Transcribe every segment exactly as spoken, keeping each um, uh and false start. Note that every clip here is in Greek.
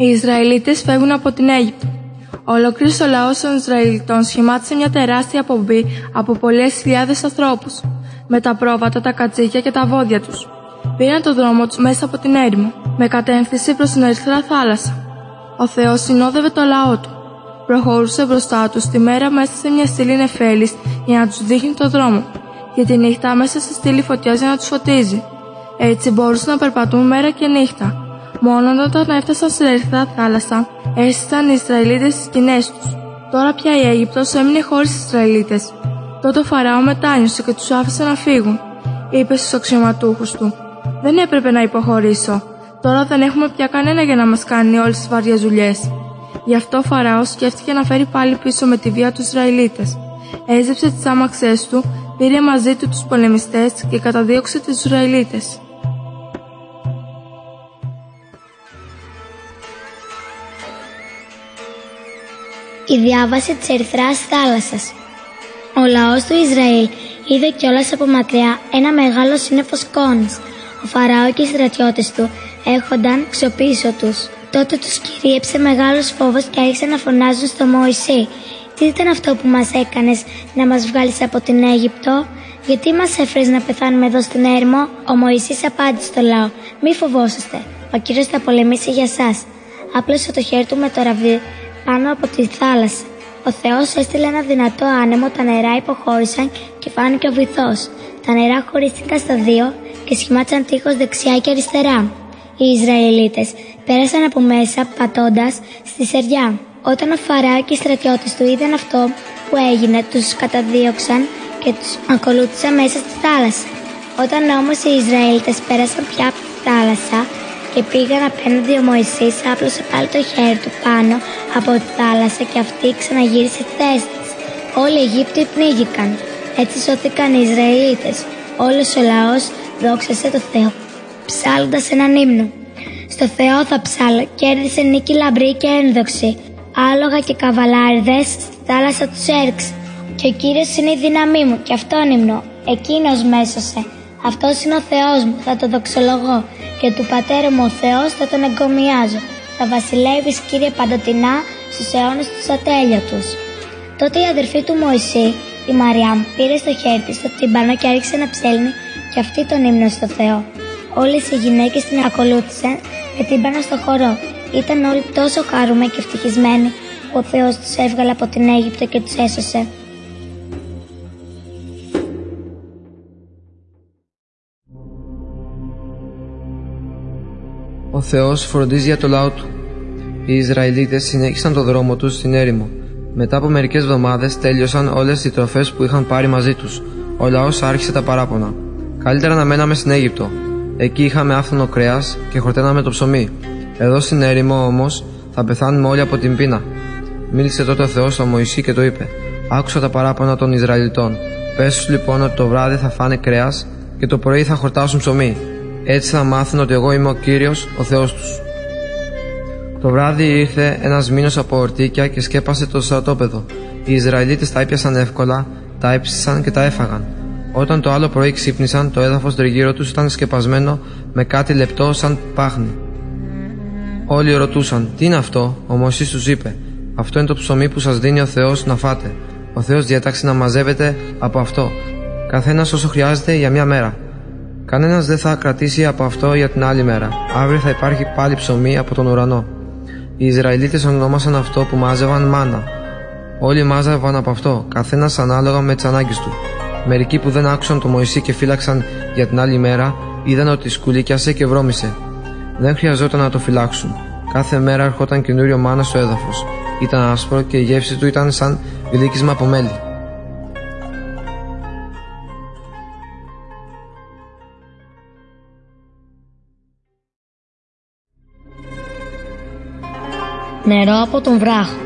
Οι Ισραηλίτες φεύγουν από την Αίγυπτο. Ολοκλήρωσε ο λαός των Ισραηλιτών σχημάτισε μια τεράστια πομπή από πολλές χιλιάδες ανθρώπους, με τα πρόβατα, τα κατσίκια και τα βόδια τους. Πήραν το δρόμο τους μέσα από την έρημο, με κατεύθυνση προς την Ερυθρά θάλασσα. Ο Θεός συνόδευε το λαό του. Προχωρούσε μπροστά τους τη μέρα μέσα σε μια στήλη νεφέλης για να τους δείχνει το δρόμο, και τη νύχτα μέσα σε στήλη φωτιάς για να τους φωτίζει. Έτσι μπορούσαν να περπατούν μέρα και νύχτα. Μόνο όταν έφτασαν στην Ερυθρά θάλασσα, έστησαν οι Ισραηλίτες στις σκηνές τους. Τώρα πια η Αίγυπτος έμεινε χωρίς Ισραηλίτες. Τότε ο Φαραώ μετάνιωσε και τους άφησε να φύγουν. Είπε στους αξιωματούχους του: «Δεν έπρεπε να υποχωρήσω. Τώρα δεν έχουμε πια κανένα για να μας κάνει όλες τις βαριές δουλειές». Γι' αυτό ο Φαραώς σκέφτηκε να φέρει πάλι πίσω με τη βία τους Ισραηλίτες. Έζεψε τις άμαξές του, πήρε μαζί του τους πολεμιστές και καταδίωξε τους Ισραηλίτες. Η διάβαση της Ερυθράς θάλασσας. Ο λαός του Ισραήλ είδε κιόλας από μακριά ένα μεγάλο σύννεφο σκόνης. Ο Φαραώ και οι στρατιώτες του έχονταν ξοπίσω τους. Τότε τους κυρίεψε μεγάλος φόβος και άρχισαν να φωνάζουν στο Μωυσή: «Τι ήταν αυτό που μας έκανες να μας βγάλεις από την Αίγυπτο? Γιατί μας έφερες να πεθάνουμε εδώ στην έρημο?» Ο Μωυσής απάντησε στο λαό: «Μη φοβόσαστε, ο Κύριος θα πολεμήσει για σας». Άπλωσε το χέρι του με το ραβδί πάνω από τη θάλασσα. Ο Θεός έστειλε ένα δυνατό άνεμο, τα νερά υποχώρησαν και φάνηκε ο βυθός. Τα νερά χωρίστηκαν στα δύο και σχημάτισαν τείχος δεξιά και αριστερά. Οι Ισραηλίτες πέρασαν από μέσα πατώντας στη σεριά. Όταν ο Φαραώ και οι στρατιώτες του είδαν αυτό που έγινε, τους καταδίωξαν και τους ακολούθησαν μέσα στη θάλασσα. Όταν όμως οι Ισραηλίτες πέρασαν πια από τη θάλασσα και πήγαν απέναντι, ο Μωυσής άπλωσε πάλι το χέρι του πάνω από τη θάλασσα και αυτή ξαναγύρισε στη θέση της. Όλοι οι Αιγύπτιοι πνίγηκαν. Έτσι σώθηκαν οι Ισραηλίτες. Όλος ο λαός δόξασε το Θεό, ψάλλοντας έναν ύμνο. «Στο Θεό θα ψάλλω», κέρδισε νίκη λαμπρή και ένδοξη. Άλογα και καβαλάριδες στη θάλασσα τους έριξε. «Και ο Κύριος είναι η δύναμή μου, και αυτόν ύμνο. Εκείνος με έσωσε. Αυτός είναι ο Θεός μου, θα το δοξολογώ. Και του πατέρα μου ο Θεός θα τον εγκομιάζω. Θα βασιλεύεις, Κύριε, παντοτινά στους αιώνες τους ατέλειωτους». Τότε η αδερφή του Μωυσή, η Μαριάμ, πήρε στο χέρι της το τύμπανο και άρχισε να ψέλνει και αυτή τον ύμνο στο Θεό. Όλες οι γυναίκες την ακολούθησαν και τύμπαναν στο χορό. Ήταν όλοι τόσο χαρούμενοι και ευτυχισμένοι που ο Θεός τους έβγαλε από την Αίγυπτο και τους έσωσε. Ο Θεός φροντίζει για το λαό του. Οι Ισραηλίτες συνέχισαν το δρόμο τους στην έρημο. Μετά από μερικές εβδομάδες τέλειωσαν όλες οι τροφές που είχαν πάρει μαζί τους. Ο λαός άρχισε τα παράπονα. «Καλύτερα να μέναμε στην Αίγυπτο. Εκεί είχαμε άφθονο κρέας και χορταίναμε το ψωμί. Εδώ στην έρημο όμως θα πεθάνουμε όλοι από την πείνα». Μίλησε τότε ο Θεός στον Μωυσή και του είπε: «Άκουσα τα παράπονα των Ισραηλιτών. Πες τους λοιπόν ότι το βράδυ θα φάνε κρέας και το πρωί θα χορτάσουν ψωμί. Έτσι θα μάθουν ότι εγώ είμαι ο Κύριος, ο Θεός τους». Το βράδυ ήρθε ένας μήνος από ορτίκια και σκέπασε το στρατόπεδο. Οι Ισραηλίτες τα έπιασαν εύκολα, τα έψησαν και τα έφαγαν. Όταν το άλλο πρωί ξύπνησαν, το έδαφος τριγύρω τους ήταν σκεπασμένο με κάτι λεπτό σαν πάχνη. Όλοι ρωτούσαν: «Τι είναι αυτό?» Ο Μωυσής τους είπε: «Αυτό είναι το ψωμί που σας δίνει ο Θεός να φάτε. Ο Θεός διέταξε να μαζεύετε από αυτό, καθένας όσο χρειάζεται για μια μέρα. Κανένας δεν θα κρατήσει από αυτό για την άλλη μέρα. Αύριο θα υπάρχει πάλι ψωμί από τον ουρανό». Οι Ισραηλίτες ονόμασαν αυτό που μάζευαν μάνα. Όλοι μάζευαν από αυτό, καθένας ανάλογα με τις ανάγκες του. Μερικοί που δεν άκουσαν τον Μωυσή και φύλαξαν για την άλλη μέρα, είδαν ότι σκουλίκιασε και βρώμησε. Δεν χρειαζόταν να το φυλάξουν. Κάθε μέρα ερχόταν καινούριο μάνα στο έδαφος. Ήταν άσπρο και η γεύση του ήταν σαν γλύκισμα από μέλι. Νερό από τον βράχο.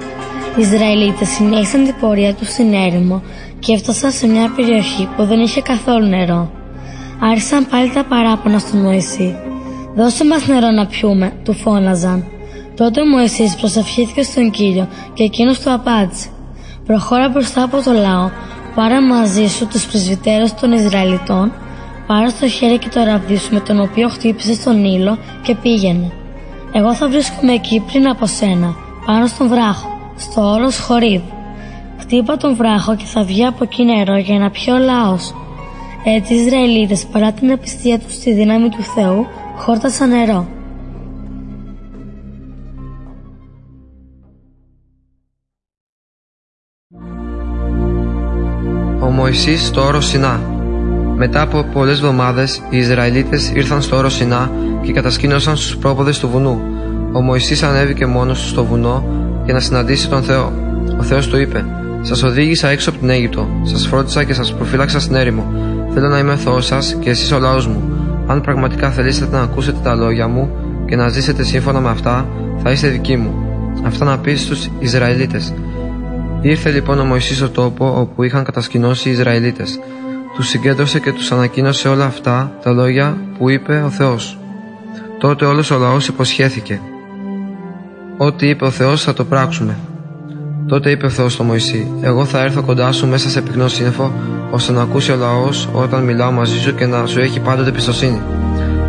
Οι Ισραηλίτες συνέχισαν την πορεία τους στην έρημο και έφτασαν σε μια περιοχή που δεν είχε καθόλου νερό. Άρχισαν πάλι τα παράπονα στον Μωυσή. «Δώσε μας νερό να πιούμε», του φώναζαν. Τότε ο Μωυσής προσευχήθηκε στον Κύριο και εκείνος του απάντησε: «Προχώρα μπροστά από το λαό, πάρε μαζί σου τους πρεσβυτέρους των Ισραηλιτών, πάρε στο χέρι και το ραβδί σου με τον οποίο χτύπησες τον Νείλο και πήγαινε. Εγώ θα βρίσκομαι εκεί πριν από σένα, πάνω στον βράχο, στο όλος Χορίβ. Χτύπα τον βράχο και θα βγει από εκεί νερό για να πιει ο λαός. Έτσι οι Ισραηλίτες, παρά την απιστία τους στη δύναμη του Θεού, χόρτασαν νερό. Ο Μωυσής στο όρος Σινά. Μετά από πολλές εβδομάδες, οι Ισραηλίτες ήρθαν στο όρος Σινά και κατασκήνωσαν στους πρόποδες του βουνού. Ο Μωυσής ανέβηκε μόνος του στο βουνό για να συναντήσει τον Θεό. Ο Θεός του είπε: «Σας οδήγησα έξω από την Αίγυπτο, σας φρόντισα και σας προφύλαξα στην έρημο. Θέλω να είμαι ο Θεός σας και εσείς ο λαός μου. Αν πραγματικά θελήσετε να ακούσετε τα λόγια μου και να ζήσετε σύμφωνα με αυτά, θα είστε δικοί μου». Αυτά να πεις στους Ισραηλίτες. Ήρθε λοιπόν ο Μωυσής στο τόπο όπου είχαν κατασκηνώσει οι Ισραηλίτες. Τους συγκέντρωσε και τους ανακοίνωσε όλα αυτά τα λόγια που είπε ο Θεός. Τότε όλος ο λαός υποσχέθηκε: «Ό,τι είπε ο Θεός θα το πράξουμε». Τότε είπε ο Θεός στο Μωυσή: «Εγώ θα έρθω κοντά σου μέσα σε πυκνό σύννεφο, ώστε να ακούσει ο λαός όταν μιλάω μαζί σου και να σου έχει πάντοτε εμπιστοσύνη».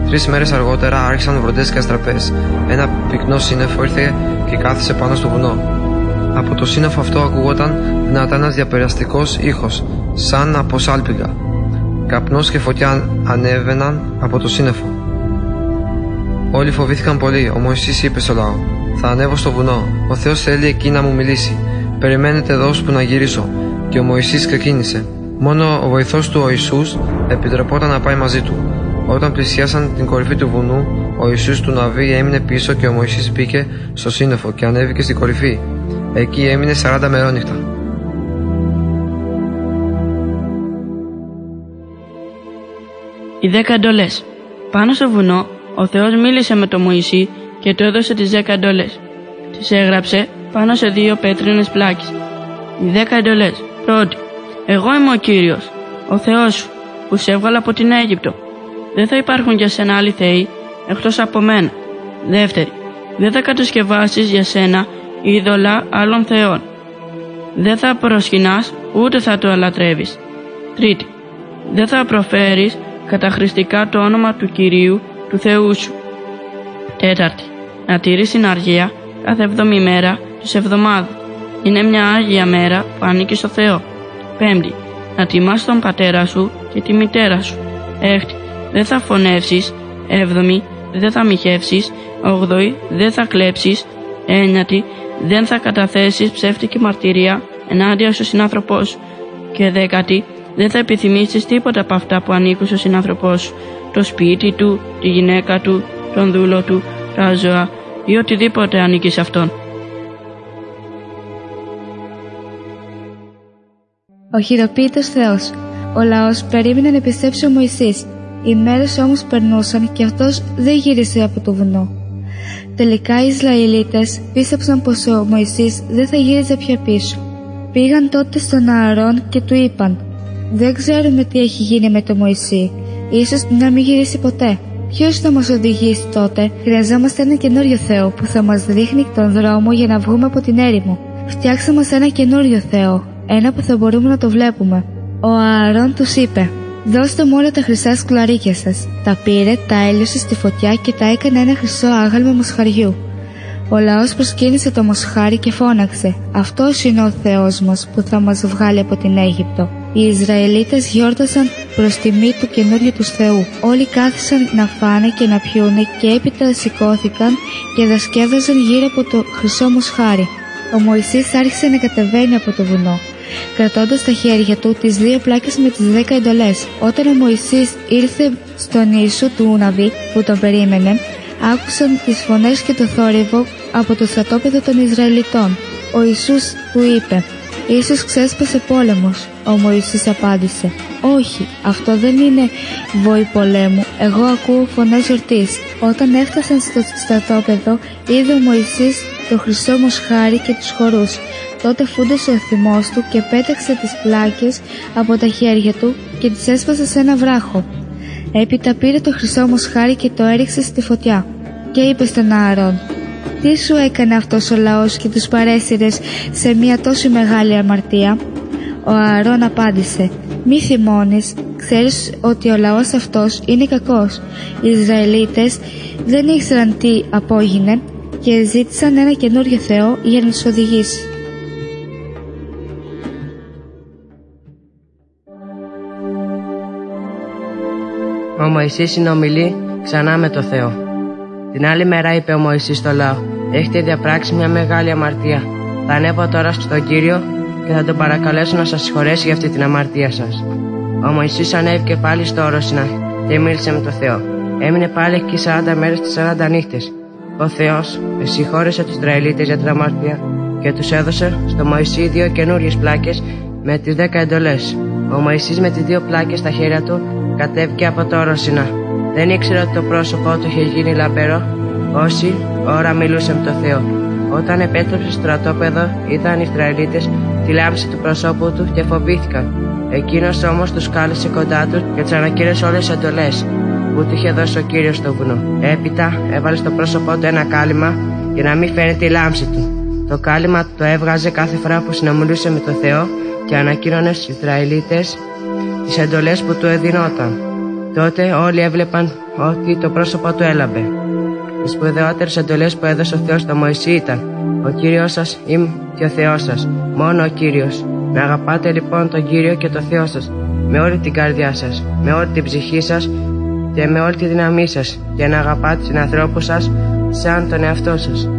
Τρεις μέρες αργότερα άρχισαν βροντές και αστραπές. Ένα πυκνό σύννεφο ήρθε και κάθισε πάνω στο βουνό. Από το σύννεφο αυτό ακουγόταν δυνατά ένας διαπεραστικός ήχος, σαν από σάλπιγγα. Καπνός και φωτιά ανέβαιναν από το σύννεφο. Όλοι φοβήθηκαν πολύ. Ο Μωυσής είπε στο λαό: «Θα ανέβω στο βουνό. Ο Θεός θέλει εκεί να μου μιλήσει. Περιμένετε εδώ ώσπου να γυρίσω». Και ο Μωυσής ξεκίνησε. Μόνο ο βοηθός του, ο Ιησούς, επιτρεπόταν να πάει μαζί του. Όταν πλησιάσαν την κορυφή του βουνού, ο Ιησούς του Ναβί έμεινε πίσω και ο Μωυσής μπήκε στο σύννεφο και ανέβηκε στην κορυφή. Εκεί έμεινε σαράντα μερόνυχτα. Οι δέκα εντολές. Πάνω στο βουνό, ο Θεός μίλησε με τον Μωυσή και του έδωσε τις δέκα εντολές. Τις έγραψε πάνω σε δύο πέτρινες πλάκες. Οι δέκα εντολές. Πρώτη. Εγώ είμαι ο Κύριος, ο Θεός σου, που σε έβγαλα από την Αίγυπτο. Δεν θα υπάρχουν για σένα άλλοι θεοί εκτός από μένα. Δεύτερη. Δεν θα κατασκευάσεις για σένα είδωλα άλλων θεών. Δεν θα προσκυνάς ούτε θα το αλατρεύεις. Τρίτη. Δεν θα προφέρεις καταχρηστικά το όνομα του Κυρίου, του Θεού σου. Τέταρτη. Να τηρείς συναργία κάθε εβδομή μέρα της εβδομάδας. Είναι μια άγια μέρα που ανήκει στο Θεό. Πέμπτη. Να τιμάς τον πατέρα σου και τη μητέρα σου. Έκτη. Δεν θα φωνεύσεις. Έβδομη. Δεν θα μοιχεύσεις. Όγδοη. Δεν θα κλέψεις. Ένατη. Δεν θα καταθέσεις ψεύτικη μαρτυρία ενάντια στο συνάνθρωπό σου. Και δέκατη. Δεν θα επιθυμήσεις τίποτα από αυτά που ανήκουν στο συνάνθρωπό σου. Το σπίτι του, τη γυναίκα του, τον δούλο του, τα ζώα ή οτιδήποτε ανήκει σε αυτόν. Ο χειροποίητος Θεός. Ο λαός περίμενε να επιστρέψει ο Μωυσής. Οι μέρες όμως περνούσαν και αυτός δεν γύρισε από το βουνό. Τελικά οι Ισραηλίτες πίστεψαν πως ο Μωυσής δεν θα γύριζε πια πίσω. Πήγαν τότε στον Ααρών και του είπαν: «Δεν ξέρουμε τι έχει γίνει με τον Μωυσή. Ίσως να μην γυρίσει ποτέ. Ποιος θα μας οδηγήσει τότε? Χρειαζόμαστε ένα καινούριο Θεό που θα μας δείχνει τον δρόμο για να βγούμε από την έρημο. Φτιάξε μας ένα καινούριο Θεό, ένα που θα μπορούμε να το βλέπουμε». Ο Ααρών τους είπε: «Δώστε μου όλα τα χρυσά σκουλαρίκια σας». Τα πήρε, τα έλειωσε στη φωτιά και τα έκανε ένα χρυσό άγαλμα μοσχαριού. Ο λαός προσκύνησε το μοσχάρι και φώναξε: «Αυτός είναι ο Θεός μας που θα μας βγάλει από την Αίγυπτο». Οι Ισραηλίτες γιόρτασαν προς τιμή του καινούριου τους Θεού. Όλοι κάθισαν να φάνε και να πιούνε και έπειτα σηκώθηκαν και δασκεύαζαν γύρω από το χρυσό μοσχάρι. Ο Μωυσής άρχισε να κατεβαίνει από το βουνό, κρατώντας στα χέρια του τις δύο πλάκες με τις δέκα εντολές. Όταν ο Μωυσής ήρθε στον Ιησού του Ναβί που τον περίμενε, άκουσαν τις φωνές και το θόρυβο από το στρατόπεδο των Ισραηλιτών. Ο Ιησούς του είπε: «Ίσως ξέσπασε πόλεμος». Ο Μωυσής απάντησε: «Όχι, αυτό δεν είναι βόη πολέμου. Εγώ ακούω φωνές γιορτής». Όταν έφτασαν στο στρατόπεδο, είδε ο Μωυσής το χρυσό μοσχάρι και τους χορούς. Τότε φούντωσε ο θυμός του και πέταξε τις πλάκες από τα χέρια του και τις έσπασε σε ένα βράχο. Έπειτα πήρε το χρυσό μοσχάρι και το έριξε στη φωτιά. Και είπε στον Ααρών: «Τι σου έκανε αυτός ο λαός και τους παρέσυρες σε μια τόσο μεγάλη αμαρτία?» Ο Ααρών απάντησε «Μη θυμώνεις, ξέρεις ότι ο λαός αυτός είναι κακός». Οι Ισραηλίτες δεν ήξεραν τι απόγινε και ζήτησαν ένα καινούριο Θεό για να τους οδηγήσει. Ο Μωυσής συνομιλεί ξανά με το Θεό. Την άλλη μέρα είπε ο Μωυσής στο λαό «Έχετε διαπράξει μια μεγάλη αμαρτία. Θα ανέβω τώρα στον Κύριο και θα τον παρακαλέσω να σας συγχωρέσει για αυτή την αμαρτία σας». Ο Μωυσής ανέβηκε πάλι στο όρο Σινά και μίλησε με το Θεό. Έμεινε πάλι εκεί σαράντα μέρες και σαράντα νύχτες. Ο Θεός συγχώρεσε τους Ισραηλίτες για την αμαρτία και τους έδωσε στο Μωυσή δύο καινούριες πλάκες με τις δέκα εντολές. Ο Μωυσής με τις δύο πλάκες στα χέρια του κατέβηκε από το όρο Σινά. Δεν ήξερε ότι το πρόσωπό του είχε γίνει λαμπερό όση ώρα μιλούσε με το Θεό. Όταν επέτρεψε στο στρατόπεδο, είδαν οι Ισραηλίτες τη λάμψη του προσώπου του και φοβήθηκαν. Εκείνος όμως τους κάλεσε κοντά του και τους ανακοίνωσε όλες τις εντολές που του είχε δώσει ο Κύριος στο βουνό. Έπειτα έβαλε στο πρόσωπό του ένα κάλυμα για να μην φαίνεται η λάμψη του. Το κάλυμα το έβγαζε κάθε φορά που συνομιλούσε με το Θεό και ανακοίνωνε στους Ισραηλίτες τις εντολές που του εδινόταν. Τότε όλοι έβλεπαν ότι το πρόσωπό του έλαμπε. Οι σπουδαιότερες εντολές που έδωσε ο Θεός στο Μωυσή ήταν «Ο Κύριος σας είμαι και ο Θεός σας, μόνο ο Κύριος». Να αγαπάτε λοιπόν τον Κύριο και το Θεό σας με όλη την καρδιά σας, με όλη την ψυχή σας και με όλη τη δύναμή σας και να αγαπάτε τους ανθρώπους σας σαν τον εαυτό σας.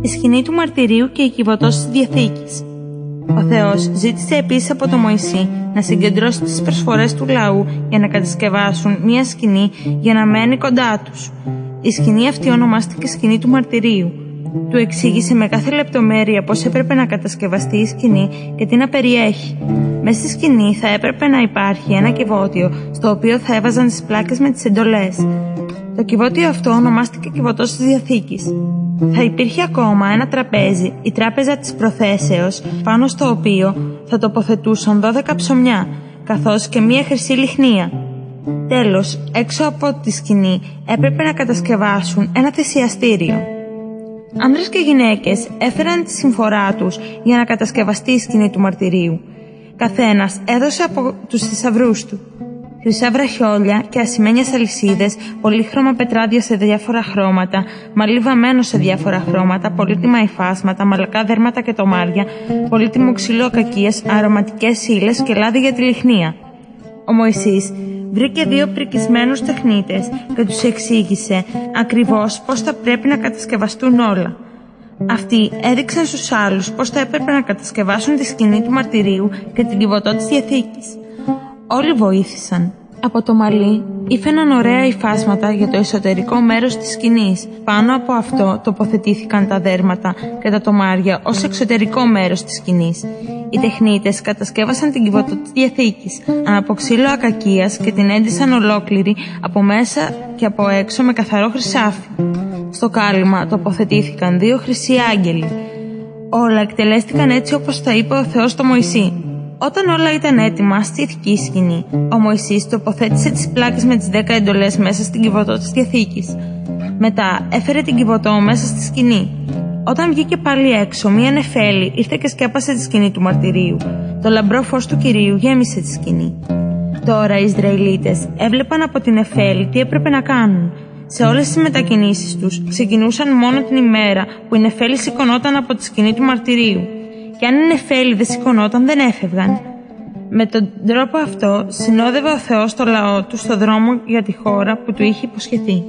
Η σκηνή του μαρτυρίου και η κυβωτός της Διαθήκης. Ο Θεός ζήτησε επίσης από τον Μωυσή να συγκεντρώσει τις προσφορές του λαού για να κατασκευάσουν μία σκηνή για να μένει κοντά τους. Η σκηνή αυτή ονομάστηκε σκηνή του μαρτυρίου. Του εξήγησε με κάθε λεπτομέρεια πώς έπρεπε να κατασκευαστεί η σκηνή και τι να περιέχει. Μέσα στη σκηνή θα έπρεπε να υπάρχει ένα κυβότιο στο οποίο θα έβαζαν τις πλάκες με τις εντολές. Το κυβότιο αυτό ονομάστηκε κυβωτός της Διαθήκης. Θα υπήρχε ακόμα ένα τραπέζι, η τράπεζα της προθέσεως, πάνω στο οποίο θα τοποθετούσαν δώδεκα ψωμιά, καθώς και μία χρυσή λιχνία. Τέλος, έξω από τη σκηνή έπρεπε να κατασκευάσουν ένα θυσιαστήριο. Άνδρες και γυναίκες έφεραν τη συμφορά τους για να κατασκευαστεί η σκηνή του μαρτυρίου. Καθένας έδωσε από τους θησαυρούς του. Χρυσά βραχιόλια και ασημένιες αλυσίδες, πολύχρωμα πετράδια σε διάφορα χρώματα, μαλλί βαμμένο σε διάφορα χρώματα, πολύτιμα υφάσματα, μαλακά δέρματα και τομάρια, πολύτιμο ξυλό κακίας, αρωματικές ύλες και λάδι για τη λιχνία. Ο Μωυσής βρήκε δύο πρικισμένους τεχνίτες και τους εξήγησε ακριβώς πώς θα πρέπει να κατασκευαστούν όλα. Αυτοί έδειξαν στους άλλους πώς θα έπρεπε να κατασκευάσουν τη σκηνή του μαρτυρίου και την κυβωτό της Διαθήκης. Όλοι βοήθησαν. Από το μαλλί ήφαιναν ωραία υφάσματα για το εσωτερικό μέρος της σκηνής. Πάνω από αυτό τοποθετήθηκαν τα δέρματα και τα τομάρια ως εξωτερικό μέρος της σκηνής. Οι τεχνίτες κατασκεύασαν την κυβωτό της Διαθήκης από ξύλο ακακίας και την έντυσαν ολόκληρη από μέσα και από έξω με καθαρό χρυσάφι. Στο κάλυμα τοποθετήθηκαν δύο χρυσοί άγγελοι. Όλα εκτελέστηκαν έτσι όπως τα είπε ο Θεός στο Μωυσή. Όταν όλα ήταν έτοιμα, στήθηκε η σκηνή. Ο Μωυσής τοποθέτησε τις πλάκες με τις δέκα εντολές μέσα στην κυβωτό της Διαθήκης. Μετά έφερε την κυβωτό μέσα στη σκηνή. Όταν βγήκε πάλι έξω, μία νεφέλη ήρθε και σκέπασε τη σκηνή του μαρτυρίου. Το λαμπρό φως του Κυρίου γέμισε τη σκηνή. Τώρα οι Ισραηλίτες έβλεπαν από την νεφέλη τι έπρεπε να κάνουν. Σε όλες τις μετακινήσεις τους ξεκινούσαν μόνο την ημέρα που η νεφέλη σηκωνόταν από τη σκηνή του μαρτυρίου. Και αν οι νεφέλοι δεν σηκωνόταν, δεν έφευγαν. Με τον τρόπο αυτό συνόδευε ο Θεός το λαό του στο δρόμο για τη χώρα που του είχε υποσχεθεί.